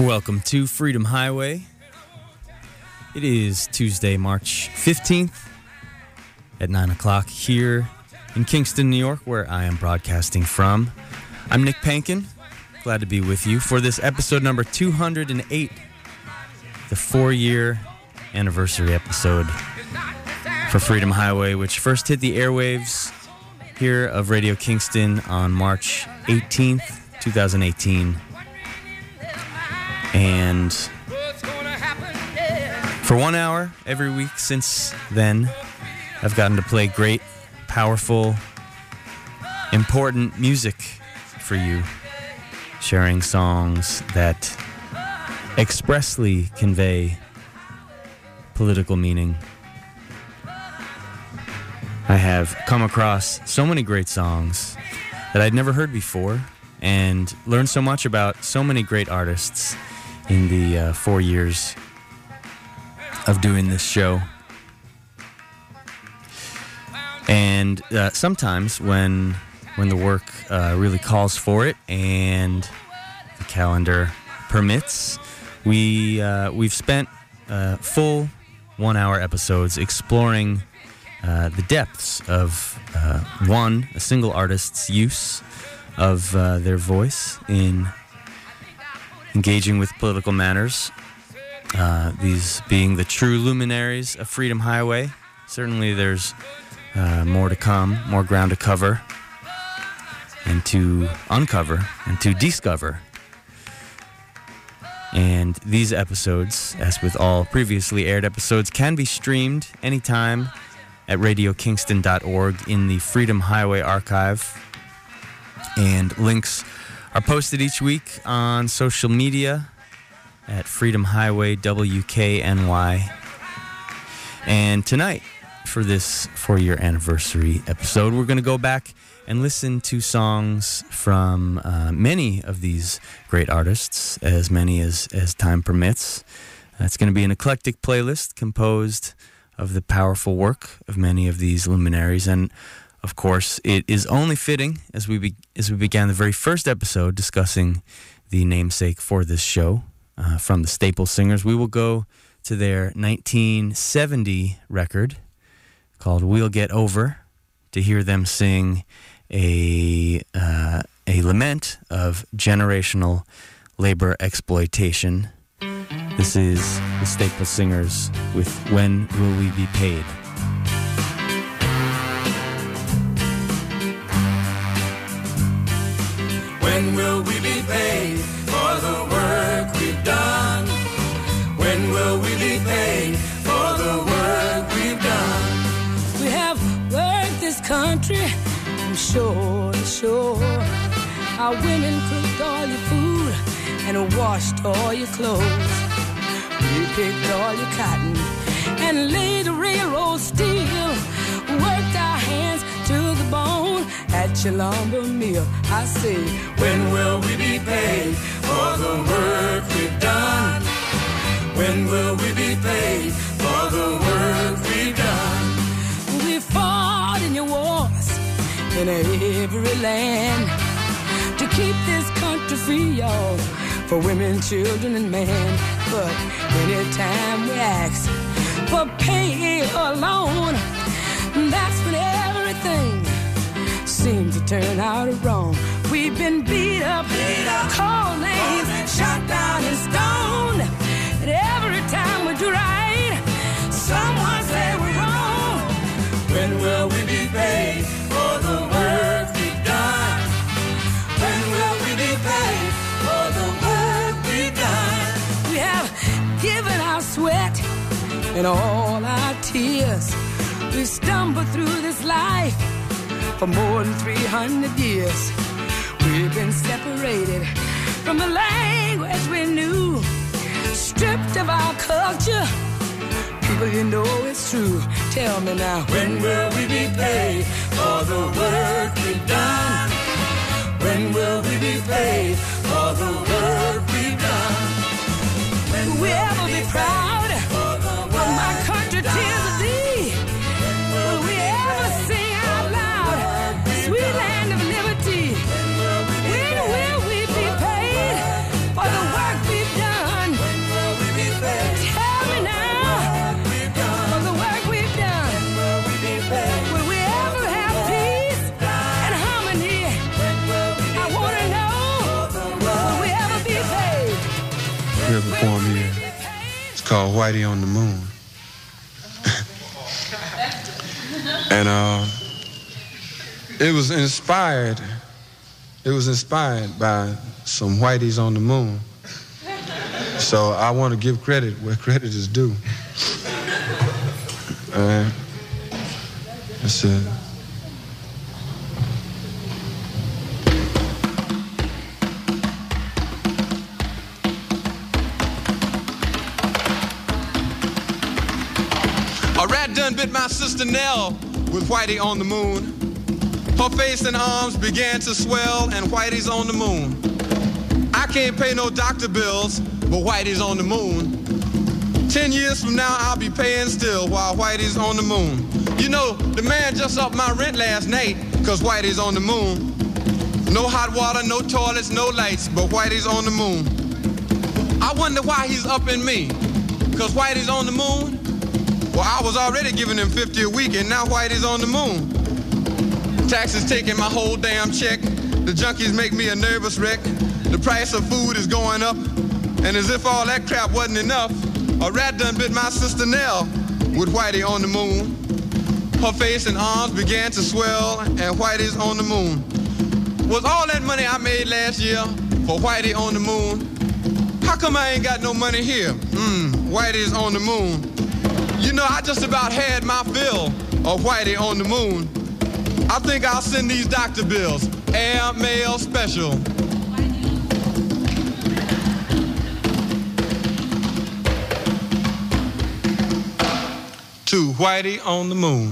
Welcome to Freedom Highway. It is Tuesday, March 15th at 9 o'clock here in Kingston, New York, where I am broadcasting from. I'm Nick Pankin. Glad to be with you for this episode number 208, the 4-year anniversary episode for Freedom Highway, which first hit the airwaves here of Radio Kingston on March 18th, 2018. And for 1 hour every week since then, I've gotten to play great, powerful, important music for you, sharing songs that expressly convey political meaning. I have come across so many great songs that I'd never heard before and learned so much about so many great artists in the 4 years of doing this show. And sometimes when the work really calls for it and the calendar permits, we've spent full 1 hour episodes exploring the depths of a single artist's use of their voice in engaging with political matters. These being the true luminaries of Freedom Highway. Certainly there's more to come, more ground to cover and to uncover and to discover. And these episodes, as with all previously aired episodes, can be streamed anytime at radiokingston.org in the Freedom Highway archive. And links are posted each week on social media at Freedom Highway WKNY. And tonight, for this 4-year anniversary episode, we're going to go back and listen to songs from many of these great artists, as many as time permits. It's going to be an eclectic playlist composed of the powerful work of many of these luminaries. And of course, it is only fitting, as we began the very first episode discussing the namesake for this show, from the Staple Singers, we will go to their 1970 record called We'll Get Over to hear them sing a lament of generational labor exploitation. This is the Staple Singers with When Will We Be Paid? When will we be paid for the work we've done? When will we be paid for the work we've done? We have worked this country from shore to shore. Our women cooked all your food and washed all your clothes. We picked all your cotton and laid the railroad steel. Worked our hands to the bone at your lumber mill. I say, when will we be paid for the work we've done? When will we be paid for the work we've done? We fought in your wars in every land to keep this country free, y'all, for women, children, and men. But anytime we ask for pay or loan, that's when everything seems to turn out wrong. We've been beat up cold names, shot down and stoned. And every time we do right, someone say we're wrong. When will we be paid for the work we've done? When will we be paid for the work we've done? We have given our sweat and all our tears. We stumbled through this life for more than 300 years. We've been separated from the language we knew, stripped of our culture. People, you know it's true. Tell me now, when will we be paid for the work we've done? When will we be paid for the work we've done? When will we ever be proud of my country tears? When will we be paid for the work we've done? crib with one here. It's called Whitey on the Moon. And it was inspired by some Whiteys on the Moon. So I want to give credit where credit is due. All right. That's it. A rat done bit my sister Nell with Whitey on the Moon. Her face and arms began to swell, and Whitey's on the moon. I can't pay no doctor bills, but Whitey's on the moon. 10 years from now, I'll be paying still while Whitey's on the moon. You know, the man just upped my rent last night, cause Whitey's on the moon. No hot water, no toilets, no lights, but Whitey's on the moon. I wonder why he's upping me, cause Whitey's on the moon. Well, I was already giving him $50 a week, and now Whitey's on the moon. Taxes taking my whole damn check. The junkies make me a nervous wreck. The price of food is going up, and as if all that crap wasn't enough, a rat done bit my sister Nell with Whitey on the moon. Her face and arms began to swell, and Whitey's on the moon. Was all that money I made last year for Whitey on the moon? How come I ain't got no money here? Whitey's on the moon. You know, I just about had my fill of Whitey on the moon. I think I'll send these doctor bills, air, mail, special. To Whitey on the Moon.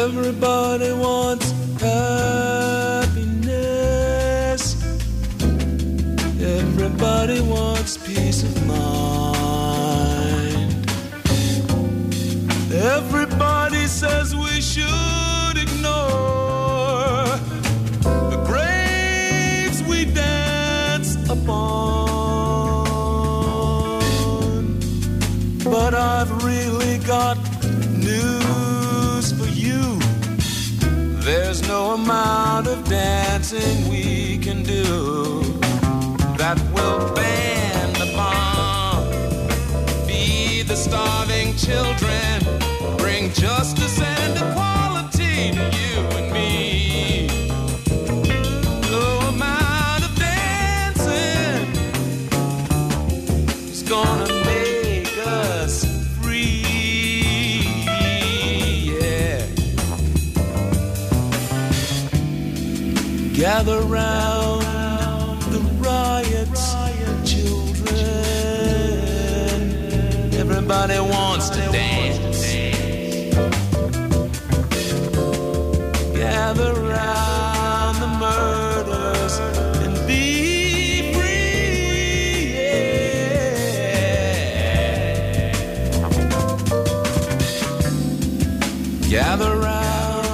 Everybody wants happiness. Everybody wants peace of mind. Everybody says we should ignore the graves we dance upon. But I've really got news for you. There's no amount of dancing we can do that will bend the bomb, feed the starving children, bring justice and equality to you and me. No amount of dancing is gonna make us free. Yeah. Gather round the riot children. Everybody wants to dance. Gather round the murders and be free. Yeah. Gather round,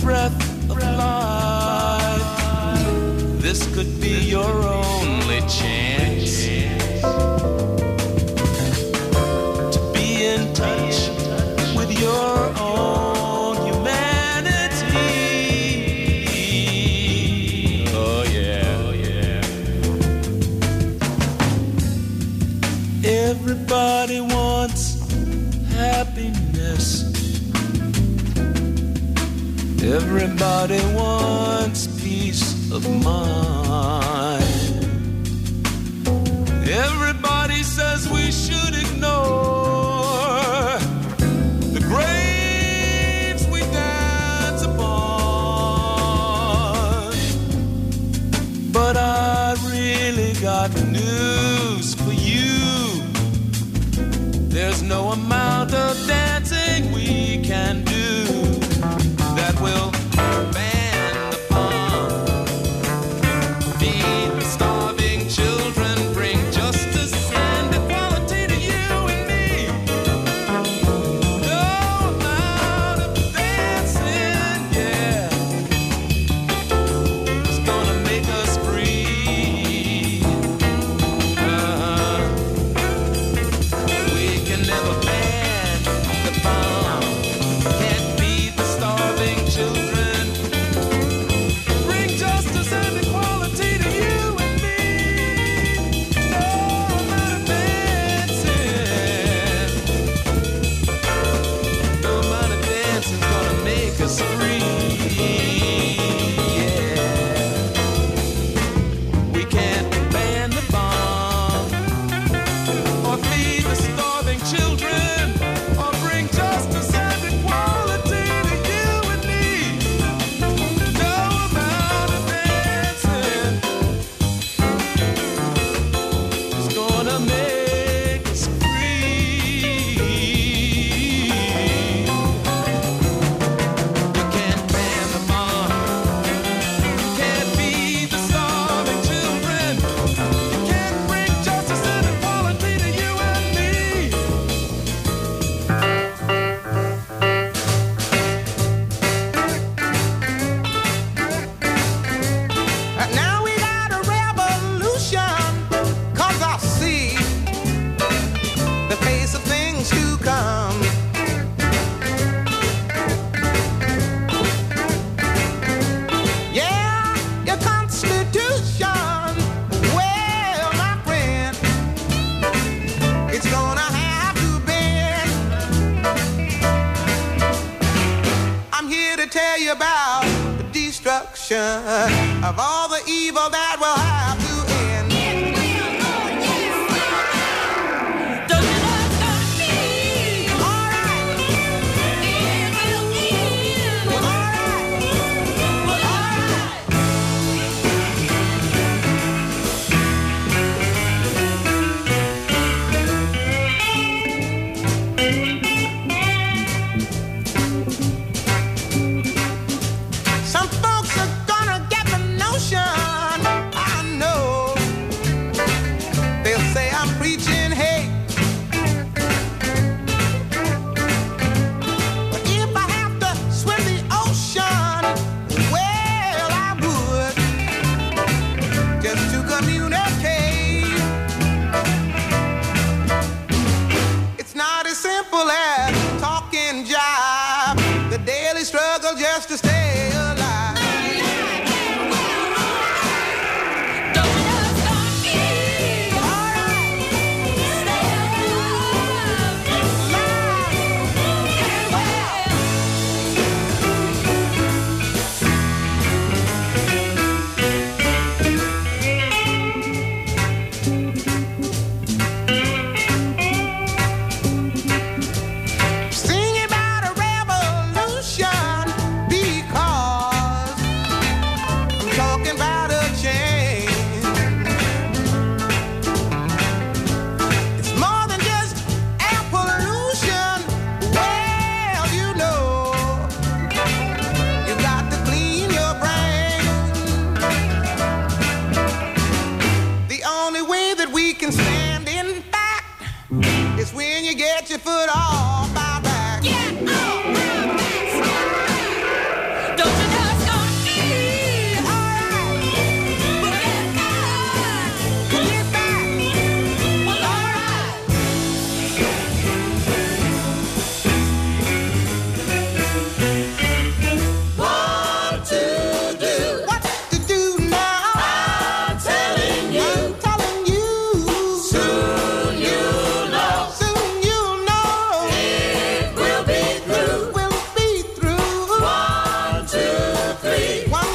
breath of life. This could be your only chance to be in touch with your own. Everybody wants happiness. Everybody wants peace of mind. Everybody says we should ignore the graves we dance upon. But I really got news for you. There's no amount of dancing we can do that will ban the palm, feed the starving children, bring justice and equality to you and me. No amount of dancing, yeah, it's gonna make us free. of all the evil that will have to end. It will, oh yes, it will end. Don't you love me? All right. It will end. Well, all right. Well, all right. Some folks are gonna get the notion, I know. They'll say I'm preaching hate. But if I have to swim the ocean, well, I would. Just to communicate. It's not as simple as talking jive. The daily struggle just to stay alive. Sing about a revolution because I'm talking about a change. It's more than just air pollution. Well, you know, you got to clean your brain. The only way that we can stand in fact is when you get your foot off our back. Get off my back, son. Don't you know it's gonna be all right? Well, get back. Get back. Well, all right. What to do? What to do now? I'm telling you. I'm telling you. Soon you'll know. Soon you'll know. It will be through. We'll be through. 1, 2, 3. 1,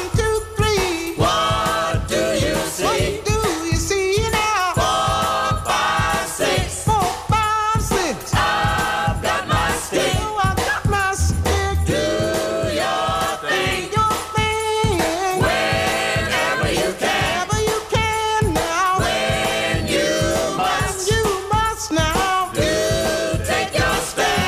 2, 3. What do you see? What do you see now? 4, 5, 6. 4, 5, 6. I've got my stick. Oh, I got my stick. Do your thing. Your thing. Whenever you can. Whenever you can now. When you must. You must now. Do take your stand.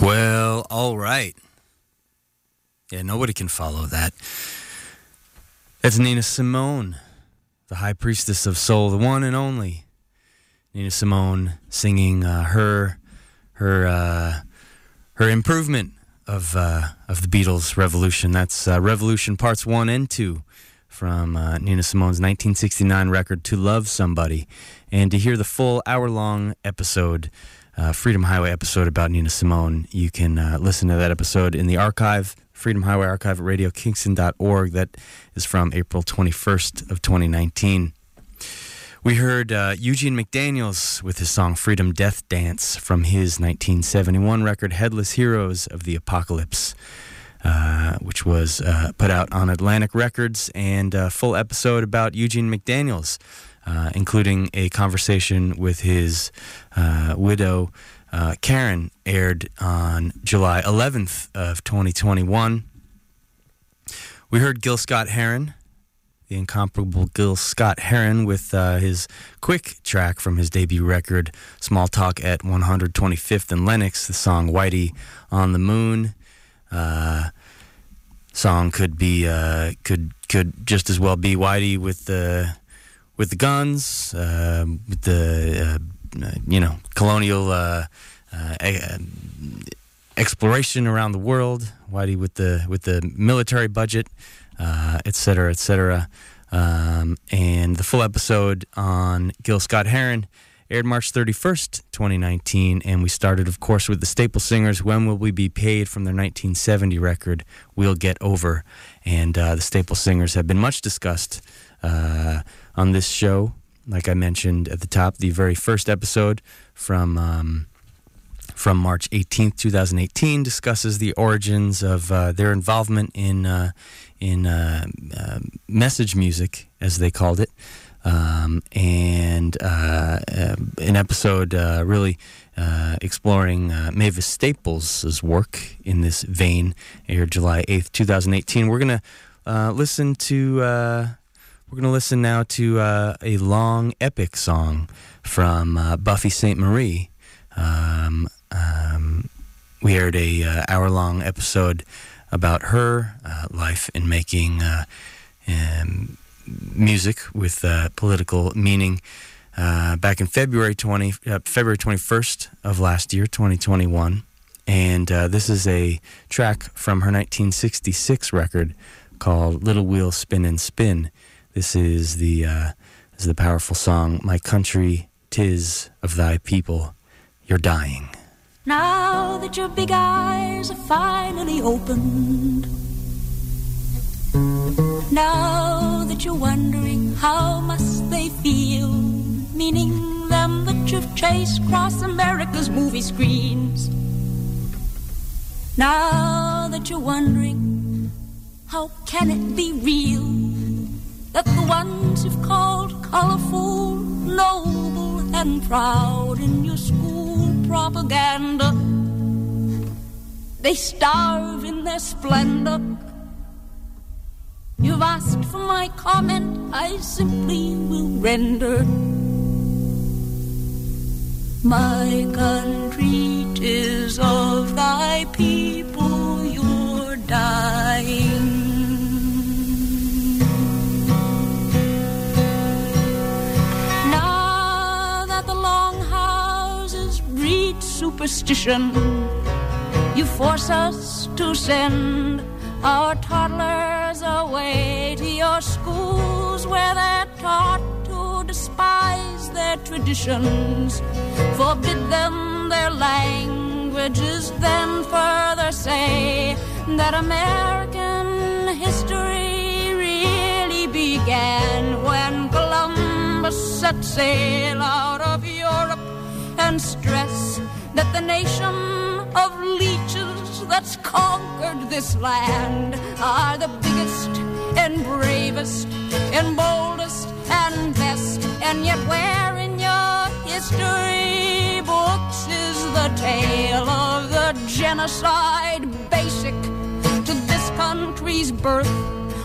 Well, all right. It will end. It will end. Well, all right. Well, all right. Stay alive. Stay alive. Well, all right. Well, all right. Well, get back. Back. Well, all right. Well, all right. Well, all right. All right. Well, all right. Well, all right. Well, all right. Yeah, nobody can follow that. That's Nina Simone, the High Priestess of Soul, the one and only Nina Simone, singing her improvement of the Beatles' Revolution. That's Revolution Parts 1 and 2 from Nina Simone's 1969 record, To Love Somebody. And to hear the full hour-long episode, Freedom Highway episode about Nina Simone, you can listen to that episode in the archive, Freedom Highway Archive at radiokingston.org. That is from April 21st of 2019. We heard Eugene McDaniels with his song Freedom Death Dance from his 1971 record Headless Heroes of the Apocalypse, which was put out on Atlantic Records, and a full episode about Eugene McDaniels, including a conversation with his widow, Karen, aired on July 11th of 2021. We heard Gil Scott-Heron, the incomparable Gil Scott-Heron with his quick track from his debut record, Small Talk at 125th and Lenox, the song Whitey on the Moon. Song could be could just as well be Whitey with the guns, with the colonial exploration around the world, Whitey with the military budget, et cetera, et cetera. And the full episode on Gil Scott-Heron aired March 31st, 2019, and we started, of course, with the Staple Singers, When Will We Be Paid, from their 1970 record, We'll Get Over. And the Staple Singers have been much discussed on this show. Like I mentioned at the top, the very first episode from March 18th, 2018, discusses the origins of their involvement in message music, as they called it, and an episode really exploring Mavis Staples' work in this vein, aired July 8th, 2018. We're gonna listen now to a long epic song from Buffy Sainte-Marie. We aired a hour-long episode about her life in making music with political meaning back in February 21st of last year, 2021. And this is a track from her 1966 record called Little Wheel Spin and Spin. This is the powerful song, My Country, 'Tis of Thy People. You're dying. Now that your big eyes are finally opened, now that you're wondering how must they feel, meaning them that you've chased across America's movie screens, now that you're wondering how can it be real that the ones you've called colorful, noble, and proud in your school propaganda, they starve in their splendor. You've asked for my comment, I simply will render. My country, 'tis of thy people you're dying. Superstition, you force us to send our toddlers away to your schools where they're taught to despise their traditions, forbid them their languages, then further say that American history really began when Columbus set sail out of Europe, and stress that the nation of leeches that's conquered this land are the biggest and bravest and boldest and best. And yet where in your history books is the tale of the genocide basic to this country's birth,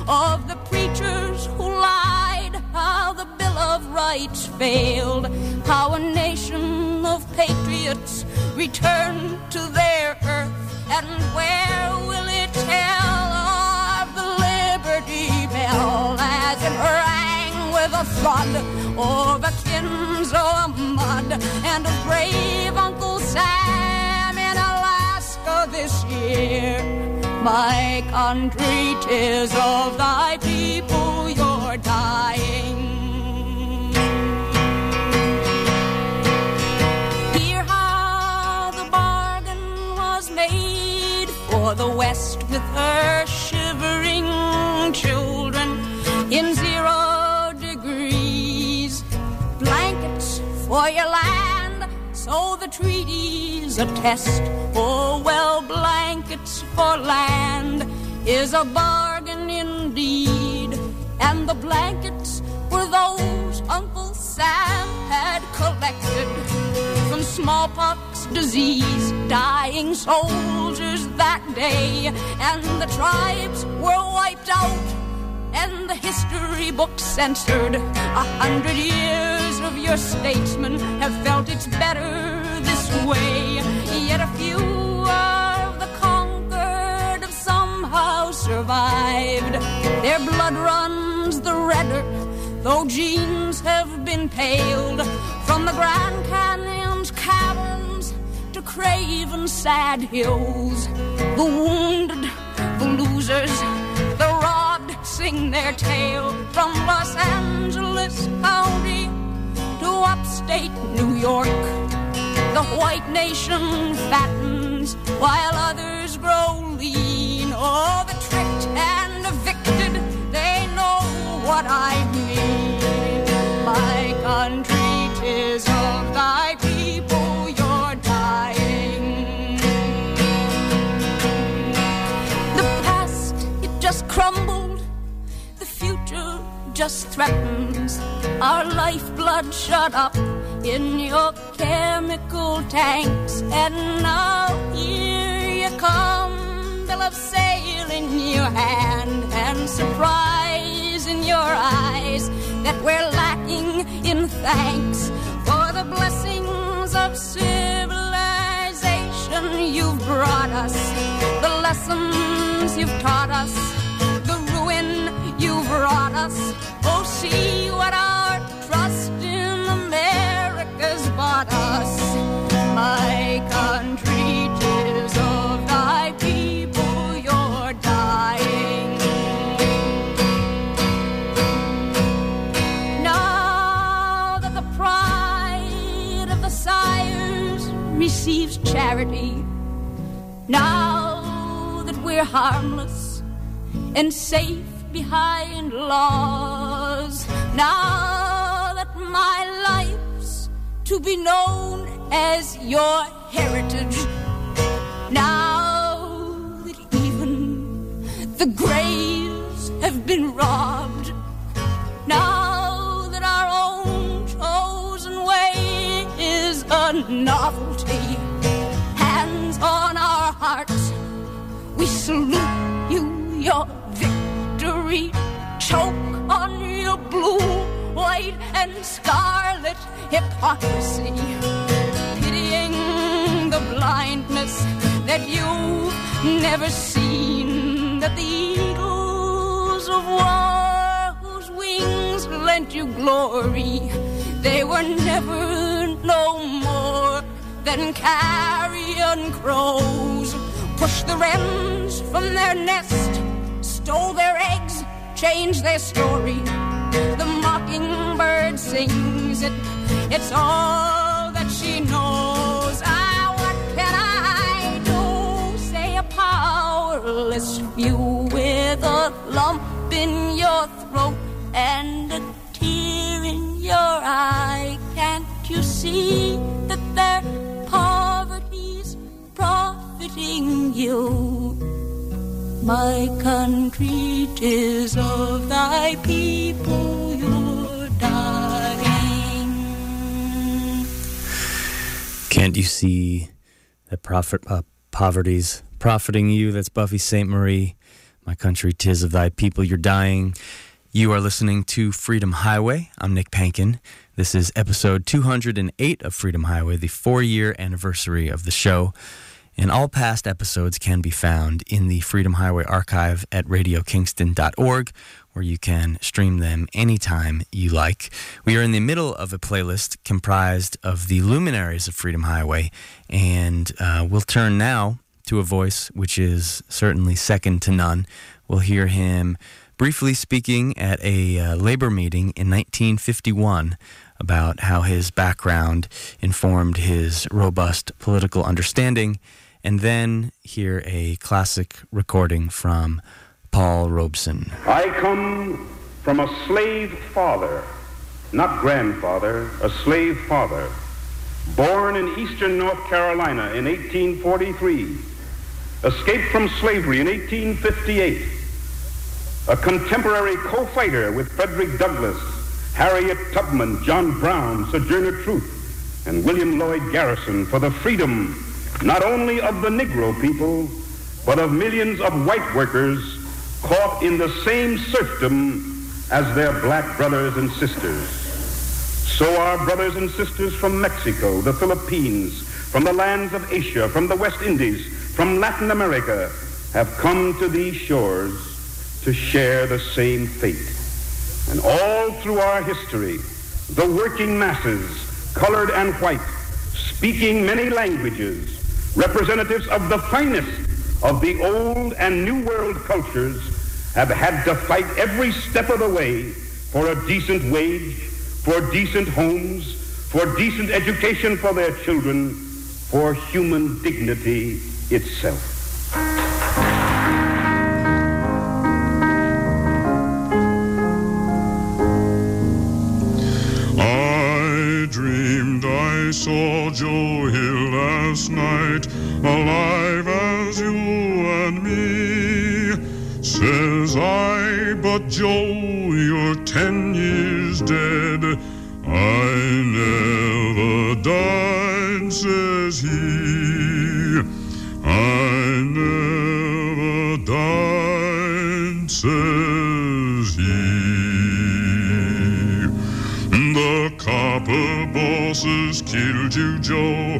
of the preachers who lied, how the Bill of Rights failed, how a nation of patriots return to their earth, and where will it tell of the Liberty Bell as it rang with a thud over Kinzo mud, and of brave Uncle Sam in Alaska this year? My country, 'tis of thy people you're dying. For the West with her shivering children in 0 degrees, blankets for your land, so the treaties attest. Oh well, blankets for land is a bargain indeed, and the blankets were those Uncle Sam had collected from smallpox disease, dying soldiers that day, and the tribes were wiped out and the history books censored. 100 years of your statesmen have felt it's better this way. Yet a few of the conquered have somehow survived. Their blood runs the redder, though genes have been paled. From the Grand Canyon's caverns to Craven's sad hills, the wounded, the losers, the robbed sing their tale. From Los Angeles County to upstate New York, the white nation fattens while others grow lean. Oh, the tricked and evicted, they know what I mean. My country, 'tis of thy people you're dying. The past, it just crumbled. The future just threatens. Our lifeblood shut up in your chemical tanks. And now here you come, bill of sale in your hand, and surprise in your eyes that we're lacking in thanks for the blessings of civilization you've brought us, the lessons you've taught us, the ruin you've wrought us. Oh, see what our trust in America's bought us. My country, 'tis of thy people you're dying. Now that the pride of the sires receives charity, now that we're harmless and safe behind laws, now that my life's to be known as your heritage, now that even the graves have been robbed, now that our own chosen way is a novelty, hands on our hearts, we salute you, your victory. Choke on your blue, white, and scarlet hypocrisy, pitying the blindness that you've never seen, that the eagles of war, whose wings lent you glory, they were never no more than carrion crows, pushed the wrens from their nest, stole their eggs, changed their story. The mockingbird sings it, it's all that she knows. Ah, what can I do? Say a powerless few with a lump in your throat and a tear in your eye. Can't you see that their poverty's profiting you? My country, 'tis of thy people you're dying. Can't you see that poverty's profiting you? That's Buffy Sainte-Marie. My country, 'tis of thy people you're dying. You are listening to Freedom Highway. I'm Nick Pankin. This is episode 208 of Freedom Highway, the 4-year anniversary of the show. And all past episodes can be found in the Freedom Highway archive at radiokingston.org, where you can stream them anytime you like. We are in the middle of a playlist comprised of the luminaries of Freedom Highway, and we'll turn now to a voice which is certainly second to none. We'll hear him briefly speaking at a labor meeting in 1951 about how his background informed his robust political understanding, and then hear a classic recording from Paul Robeson. I come from a slave father, not grandfather, a slave father, born in eastern North Carolina in 1843, escaped from slavery in 1858, a contemporary co-fighter with Frederick Douglass, Harriet Tubman, John Brown, Sojourner Truth, and William Lloyd Garrison for the freedom not only of the Negro people, but of millions of white workers caught in the same serfdom as their black brothers and sisters. So our brothers and sisters from Mexico, the Philippines, from the lands of Asia, from the West Indies, from Latin America, have come to these shores to share the same fate. And all through our history, the working masses, colored and white, speaking many languages, representatives of the finest of the old and new world cultures, have had to fight every step of the way for a decent wage, for decent homes, for decent education for their children, for human dignity itself. I saw Joe Hill last night, alive as you and me. Says I, but Joe, you're 10 years dead. I never died, says he. I never died, says he. The copper bosses killed you, Joe.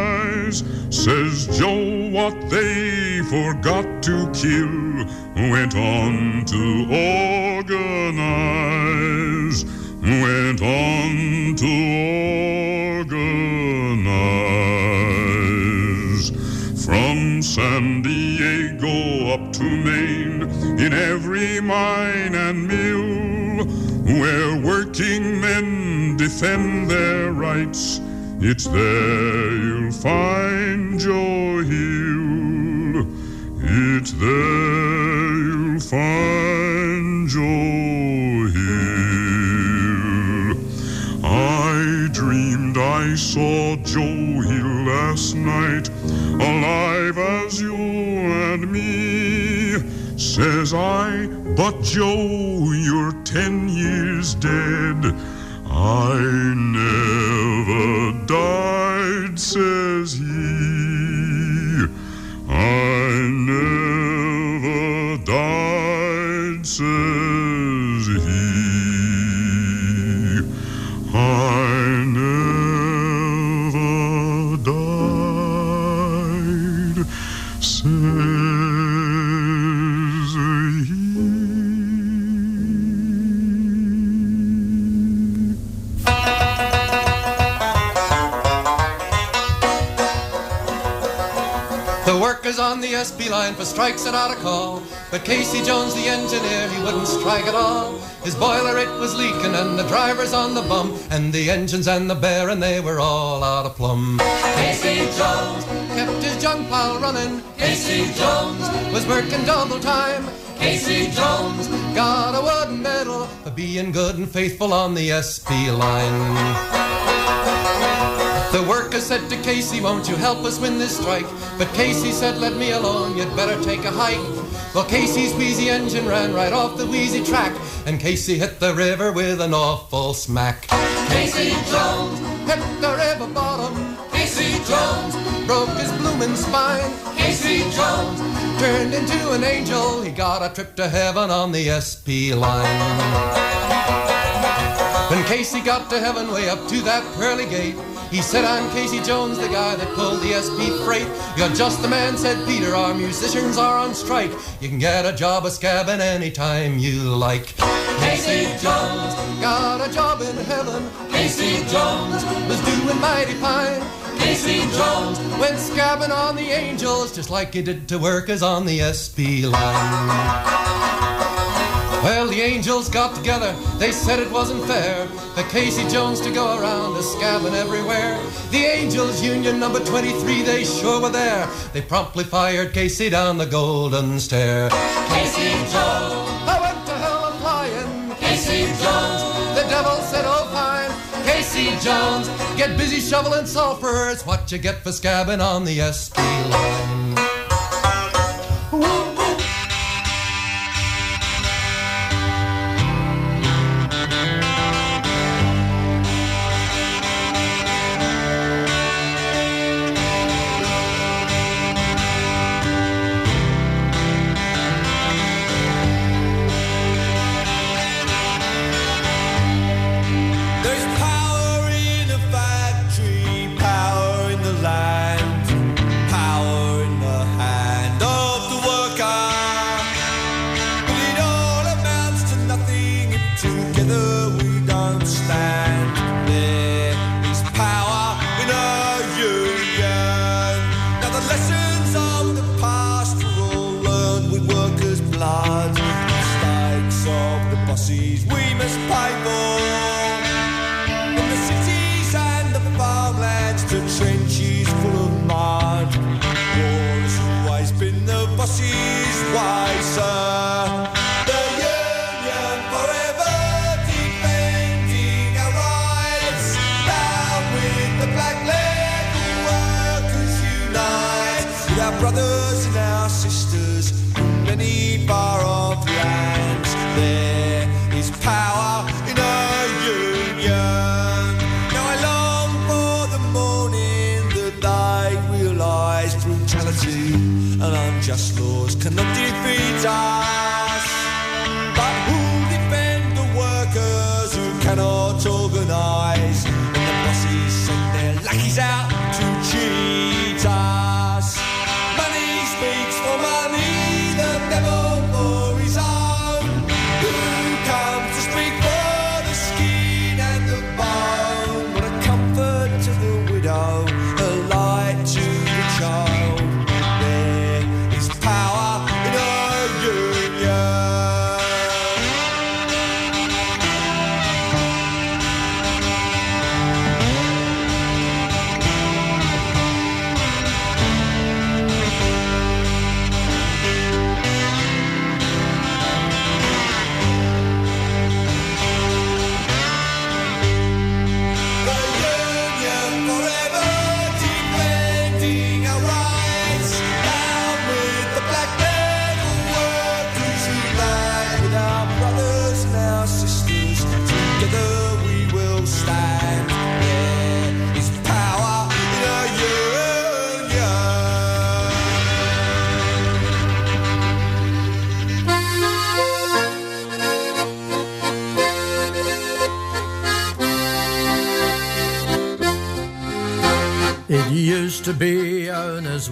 says Joe, what they forgot to kill went on to organize, went on to organize. From San Diego up to Maine, in every mine and mill, where working men defend their rights, it's there you'll find Joe Hill. It's there you'll find Joe Hill. I dreamed I saw Joe Hill last night, alive as you and me. Says I, but Joe, you're 10 years dead. I never died, says he. I never died, says he. I never died, says he. On the SB line for strikes and out of call, but Casey Jones, the engineer, he wouldn't strike at all. His boiler, it was leaking, and the drivers on the bum, and the engines and the bear, and they were all out of plumb. Casey Jones kept his junk pile running. Casey Jones was working double time. Casey Jones got a wooden medal for being good and faithful on the SB line. The workers said to Casey, won't you help us win this strike? But Casey said, let me alone, you'd better take a hike. Well, Casey's wheezy engine ran right off the wheezy track, and Casey hit the river with an awful smack. Casey Jones hit the river bottom. Casey Jones broke his bloomin' spine. Casey Jones turned into an angel. He got a trip to heaven on the SP line. When Casey got to heaven, way up to that pearly gate, he said, I'm Casey Jones, the guy that pulled the SP freight. You're just the man, said Peter, our musicians are on strike. You can get a job of scabbing anytime you like. Casey Jones got a job in heaven. Casey Jones was doing mighty fine. Casey Jones went scabbing on the angels, just like he did to workers on the SP line. Well, the angels got together, they said it wasn't fair for Casey Jones to go around a scabbing everywhere. The angels union number 23, they sure were there. They promptly fired Casey down the golden stair. Casey Jones, I went to Jones. Get busy shoveling sulfur. It's what you get for scabbing on the SB line.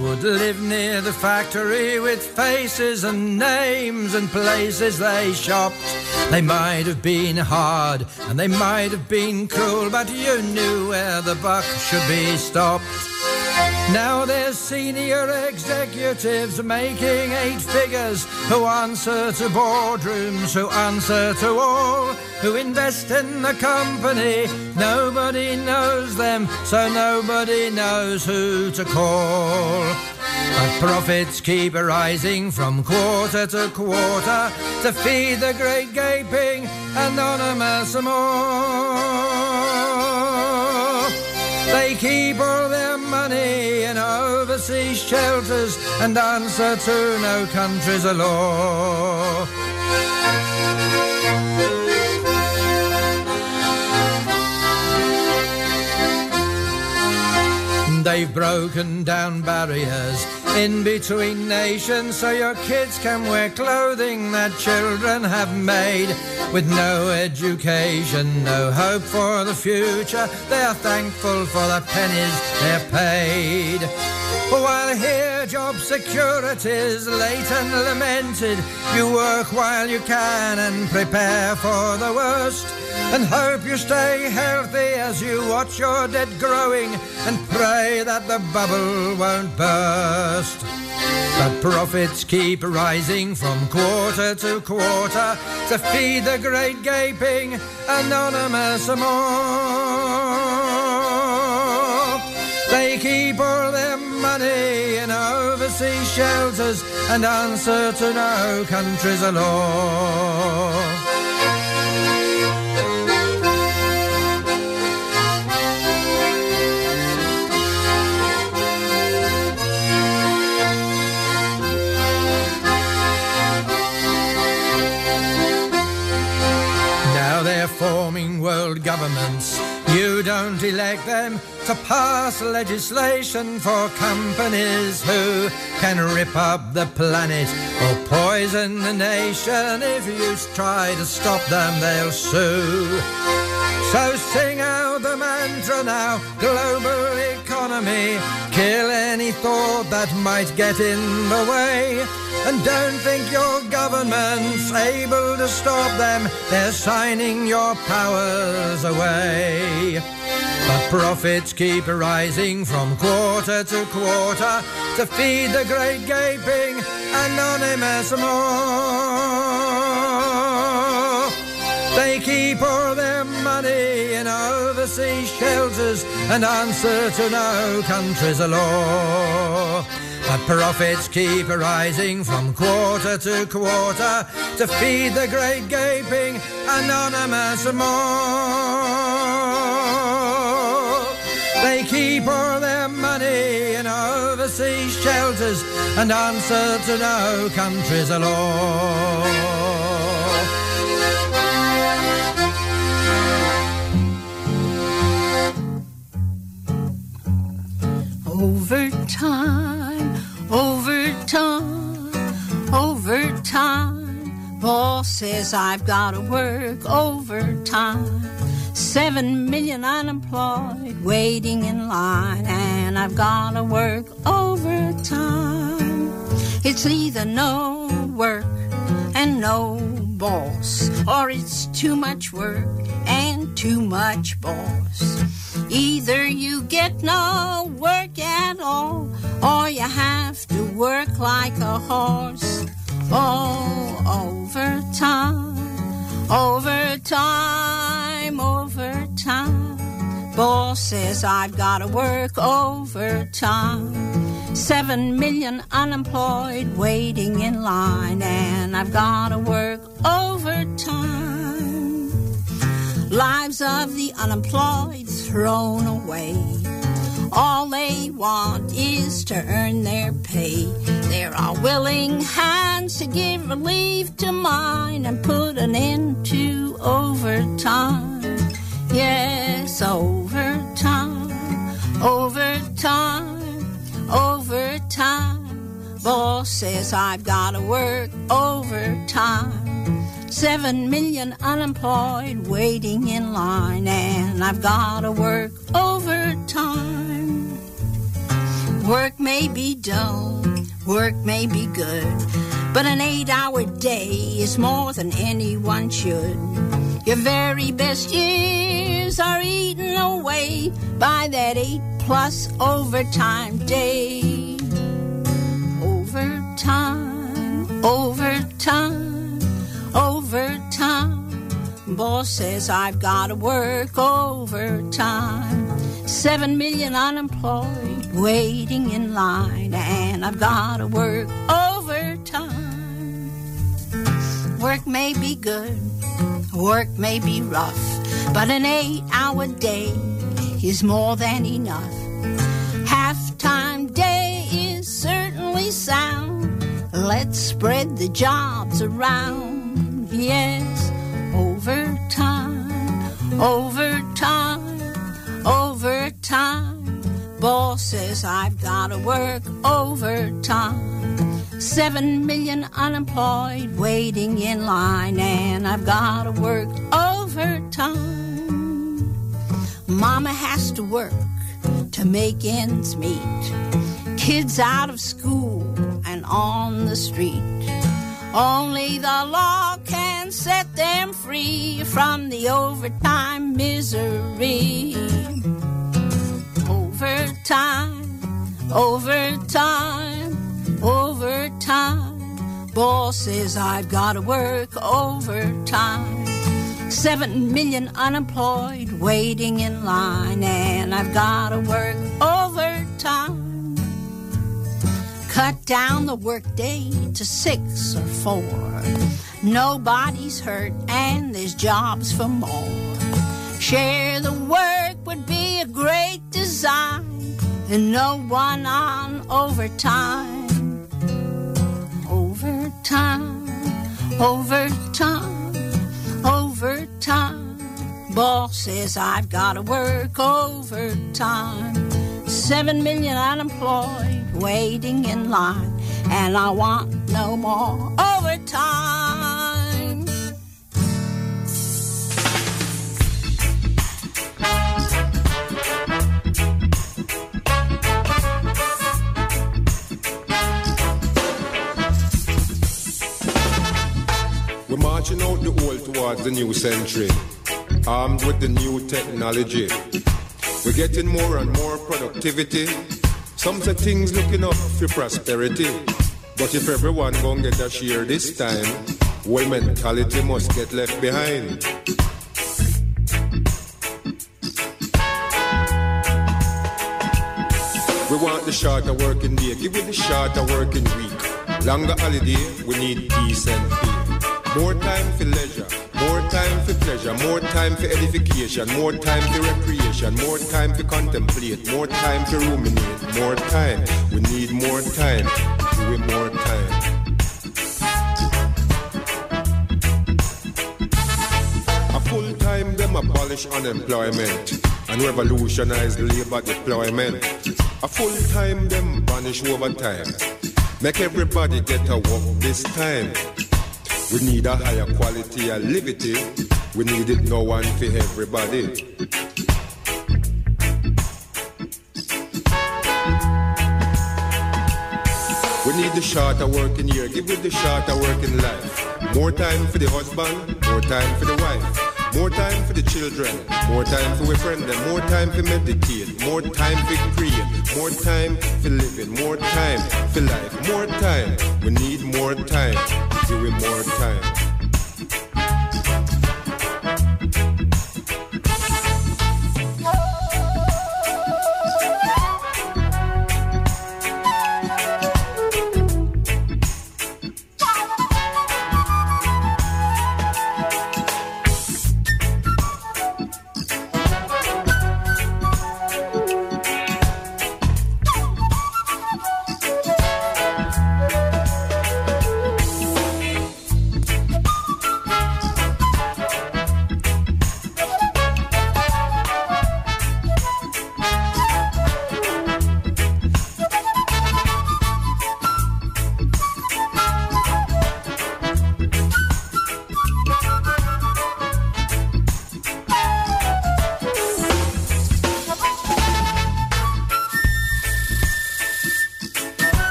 Would live near the factory with faces and names and places they shopped. They might have been hard and they might have been cruel, but you knew where the buck should be stopped. Now there's senior executives making eight figures who answer to boardrooms, who answer to all, who invest in the company. Nobody knows them, so nobody knows who to call. But profits keep rising from quarter to quarter to feed the great gaping anonymous maw. They keep all their money in overseas shelters and answer to no country's law. They've broken down barriers in between nations so your kids can wear clothing that children have made. With no education, no hope for the future, they're thankful for the pennies they're paid. While here job security's late and lamented, you work while you can and prepare for the worst, and hope you stay healthy as you watch your debt growing and pray that the bubble won't burst. But profits keep rising from quarter to quarter to feed the great gaping anonymous maw. They keep all their money in overseas shelters and answer to no country's law. governments. You don't elect them to pass legislation for companies who can rip up the planet or poison the nation. If you try to stop them, they'll sue. So sing out the mantra now, global economy. Kill any thought that might get in the way. And don't think your government's able to stop them. They're signing your powers away. But profits keep rising from quarter to quarter to feed the great gaping anonymous maw. They keep all their money in overseas shelters and answer to no country's law. But profits keep rising from quarter to quarter to feed the great gaping anonymous maw. They keep all their money in overseas shelters and answer to no country's law. Overtime, overtime, overtime. Boss says I've got to work overtime. 7 million unemployed waiting in line, and I've got to work overtime. It's either no work and no boss, or it's too much work and too much boss. Either you get no work at all, or you have to work like a horse. Oh, overtime, overtime, overtime. Boss says I've got to work overtime. 7 million unemployed waiting in line, and I've got to work overtime. Lives of the unemployed thrown away. All they want is to earn their pay. There are willing hands to give relief to mine and put an end to overtime. Yes, overtime, overtime, overtime. Boss says I've got to work overtime. 7 million unemployed waiting in line, and I've got to work overtime. Work may be dull, work may be good, but an 8-hour day is more than anyone should. Your very best years are eaten away by that 8+ overtime day. Overtime, overtime, overtime. Boss says I've got to work overtime. 7 million unemployed waiting in line, and I've got to work overtime. Work may be good, work may be rough, but an 8-hour day is more than enough. Half-time day is certainly sound. Let's spread the jobs around. Yes, overtime, overtime, overtime. Boss says I've got to work overtime. 7 million unemployed waiting in line, and I've got to work overtime. Mama has to work to make ends meet. Kids out of school and on the street. Only the law can set them free from the overtime misery. Overtime, overtime, overtime. Boss says I've got to work overtime. 7 million unemployed waiting in line, and I've got to work overtime. Cut down the workday to 6 or 4. Nobody's hurt and there's jobs for more. Share the work would be a great design, and no one on overtime. Overtime, overtime, overtime. Boss says I've got to work overtime. 7 million unemployed waiting in line, and I want no more overtime. We're marching out the old towards the new century, armed with the new technology. We're getting more and more productivity. Some say things looking up for prosperity. But if everyone gon' get a share this time, well, mentality must get left behind. We want the shorter working day, give it the shorter working week. Longer holiday, we need decent pay. More time for leisure, more time for pleasure, more time for edification, more time for recreation, more time to contemplate, more time to ruminate, more time. We need more time, give it more time. A full time, them abolish unemployment and revolutionize labor deployment. A full time, them banish overtime. Make everybody get a work this time. We need a higher quality of liberty. We need it now and for everybody. We need the shorter working year. Give it the shorter working life. More time for the husband, more time for the wife. More time for the children, more time for we friend them. More time for meditate, more time for create. More time for living, more time for life. More time, we need more time. Give it more time.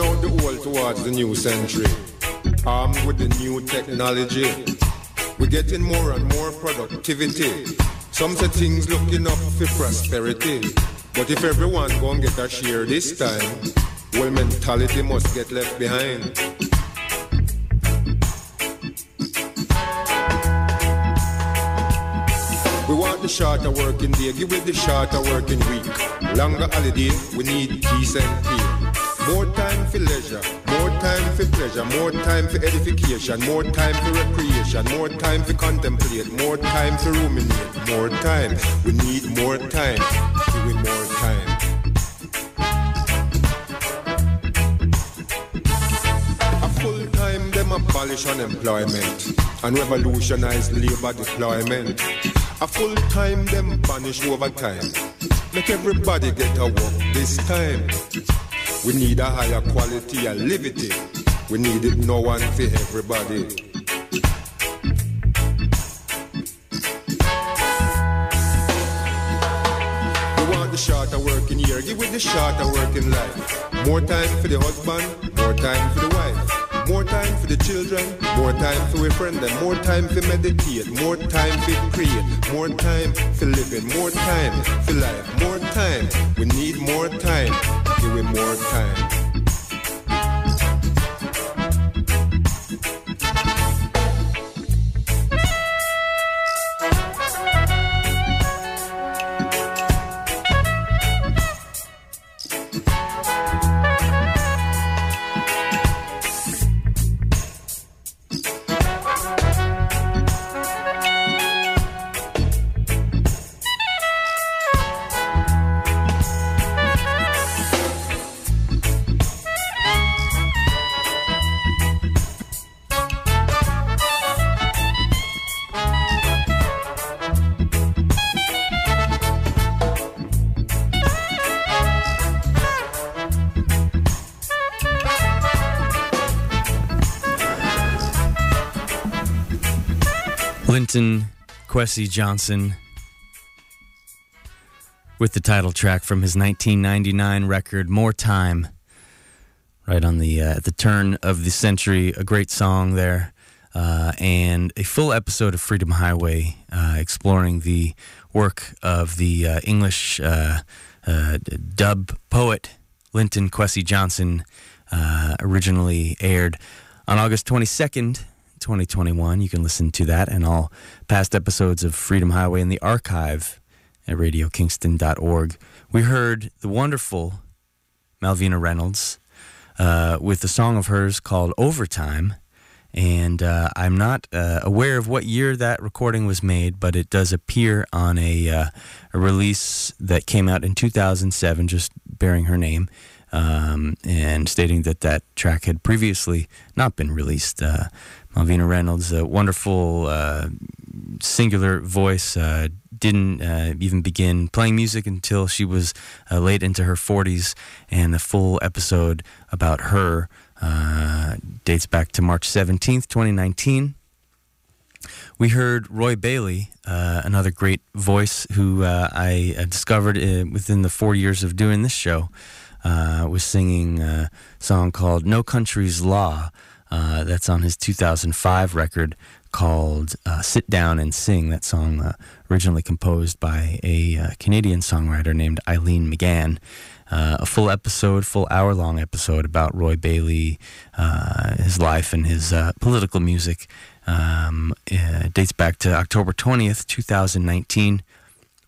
Out the old towards the new century, armed with the new technology. We're getting more and more productivity. Some say things looking up for prosperity. But if everyone gon' get a share this time, well, mentality must get left behind. We want the shorter working day, give it the shorter working week. Longer holiday, we need decent pay. More time for leisure, more time for pleasure, more time for edification, more time for recreation, more time for contemplate, more time for ruminate, more time. We need more time, give it more time. A full time, them abolish unemployment and revolutionize labor deployment. A full time, them banish overtime. Make everybody get a work this time. We need a higher quality of liberty. We need it now and for everybody. We want the shorter working year, give it the shorter working life. More time for the husband, more time for the wife. More time for the children, more time for we friend them, more time for meditate, more time for create, more time for living, more time for life, more time. We need more time. Give me more time. Linton Kwesi Johnson with the title track from his 1999 record "More Time," right on the at the turn of the century. A great song there, and a full episode of Freedom Highway exploring the work of the English dub poet Linton Kwesi Johnson. Originally aired on August 22nd. 2021. You can listen to that and all past episodes of Freedom Highway in the archive at radiokingston.org. We heard the wonderful Malvina Reynolds with a song of hers called Overtime, and I'm not aware of what year that recording was made, but it does appear on a release that came out in 2007, just bearing her name, and stating that that track had previously not been released. Malvina Reynolds, a wonderful, singular voice, didn't even begin playing music until she was late into her 40s, and the full episode about her dates back to March 17th, 2019. We heard Roy Bailey, another great voice who I discovered within the 4 years of doing this show, was singing a song called No Country's Law. That's on his 2005 record called Sit Down and Sing. That song originally composed by a Canadian songwriter named Eileen McGann. A full episode, full hour-long episode about Roy Bailey, his life and his political music. Dates back to October 20th, 2019.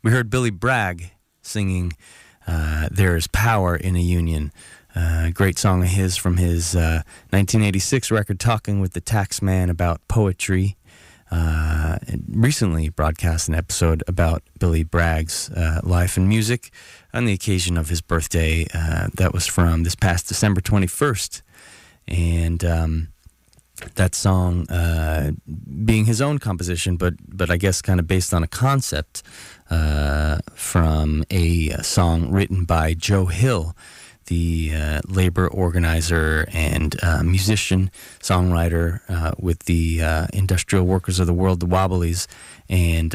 We heard Billy Bragg singing There Is Power in a Union. Great song of his from his 1986 record Talking With The Taxman About Poetry. Recently broadcast an episode about Billy Bragg's life and music on the occasion of his birthday. That was from this past December 21st. And that song being his own composition, but I guess kind of based on a concept from a song written by Joe Hill, the labor organizer and musician, songwriter with the Industrial Workers of the World, the Wobblies, and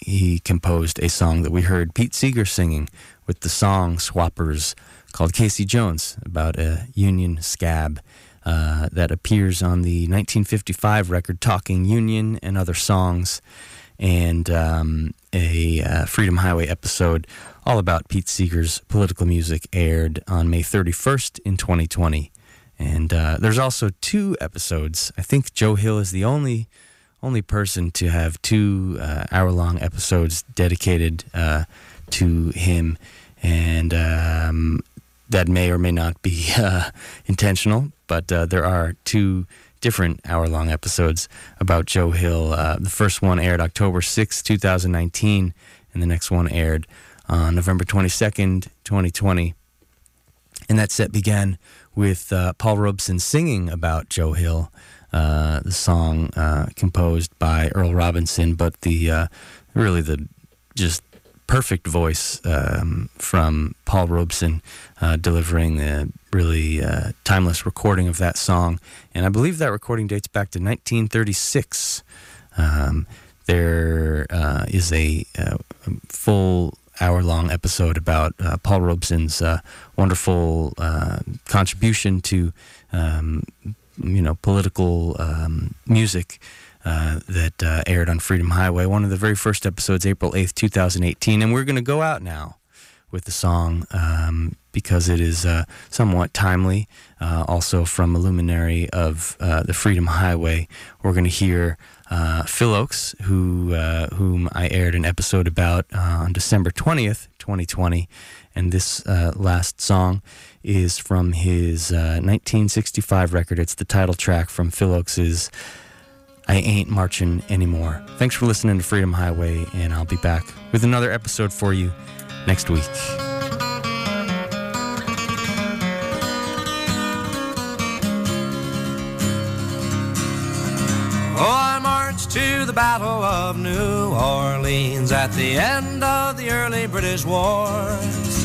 he composed a song that we heard Pete Seeger singing with the Song Swappers called Casey Jones, about a union scab that appears on the 1955 record Talking Union and Other Songs, and a Freedom Highway episode all about Pete Seeger's political music aired on May 31st in 2020. And there's also two episodes. I think Joe Hill is the only person to have two hour-long episodes dedicated to him. And that may or may not be intentional, but there are two different hour-long episodes about Joe Hill. The first one aired October 6, 2019, and the next one aired on November 22nd, 2020. And that set began with Paul Robeson singing about Joe Hill, the song composed by Earl Robinson, but the really the just perfect voice from Paul Robeson delivering the really timeless recording of that song. And I believe that recording dates back to 1936. There is a full hour-long episode about Paul Robeson's wonderful contribution to political music that aired on Freedom Highway, one of the very first episodes, April 8th, 2018. And we're going to go out now with the song because it is somewhat timely. Also from a luminary of the Freedom Highway, we're going to hear Phil Oakes, whom I aired an episode about on December 20th, 2020. And this last song is from his 1965 record. It's the title track from Phil Oakes' I Ain't Marching Anymore. Thanks for listening to Freedom Highway, and I'll be back with another episode for you next week. Oh, I marched to the Battle of New Orleans at the end of the early British wars.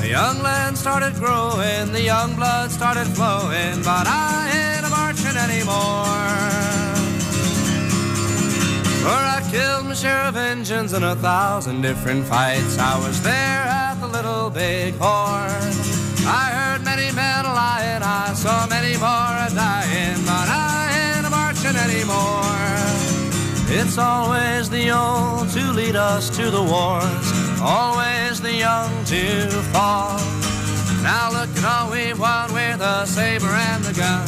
The young land started growing, the young blood started flowing, but I ain't a-marching anymore. For I killed my share of engines in 1,000 different fights. I was there at the Little Big Horn. I heard many men lying, I saw many more a-dying, but I ain't a-marching anymore. It's always the old to lead us to the wars, always the young to fall. Now look at all we've won with the saber and the gun.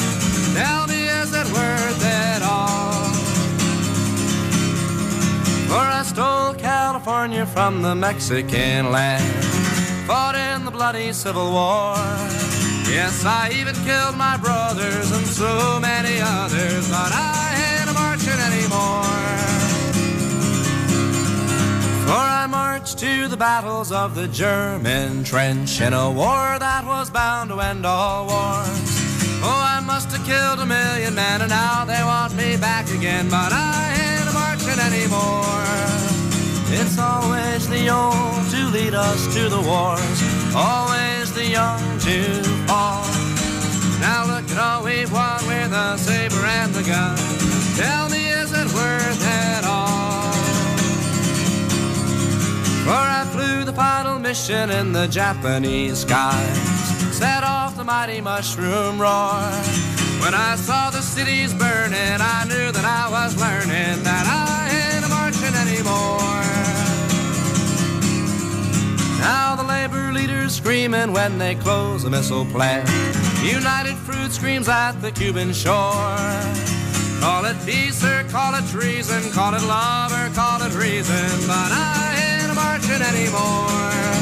Tell me, is it worth it all? For I stole California from the Mexican land, fought in the bloody Civil War. Yes, I even killed my brothers and so many others, but I ain't a-marching anymore. For I marched to the battles of the German trench in a war that was bound to end all wars. Oh, I must have killed 1 million men and now they want me back again, but I ain't a-marching anymore. It's always the old to lead us to the wars, always the young to fall. Now look at all we've won with the saber and the gun. Tell me, is it worth it all? For I flew the final mission in the Japanese skies, set off the mighty mushroom roar. When I saw the cities burning, I knew that I was learning that I ain't a-marching anymore. Now the labor leaders screaming when they close the missile plant. United Fruit screams at the Cuban shore. Call it peace or call it treason, call it love or call it reason, but I ain't a-marching anymore.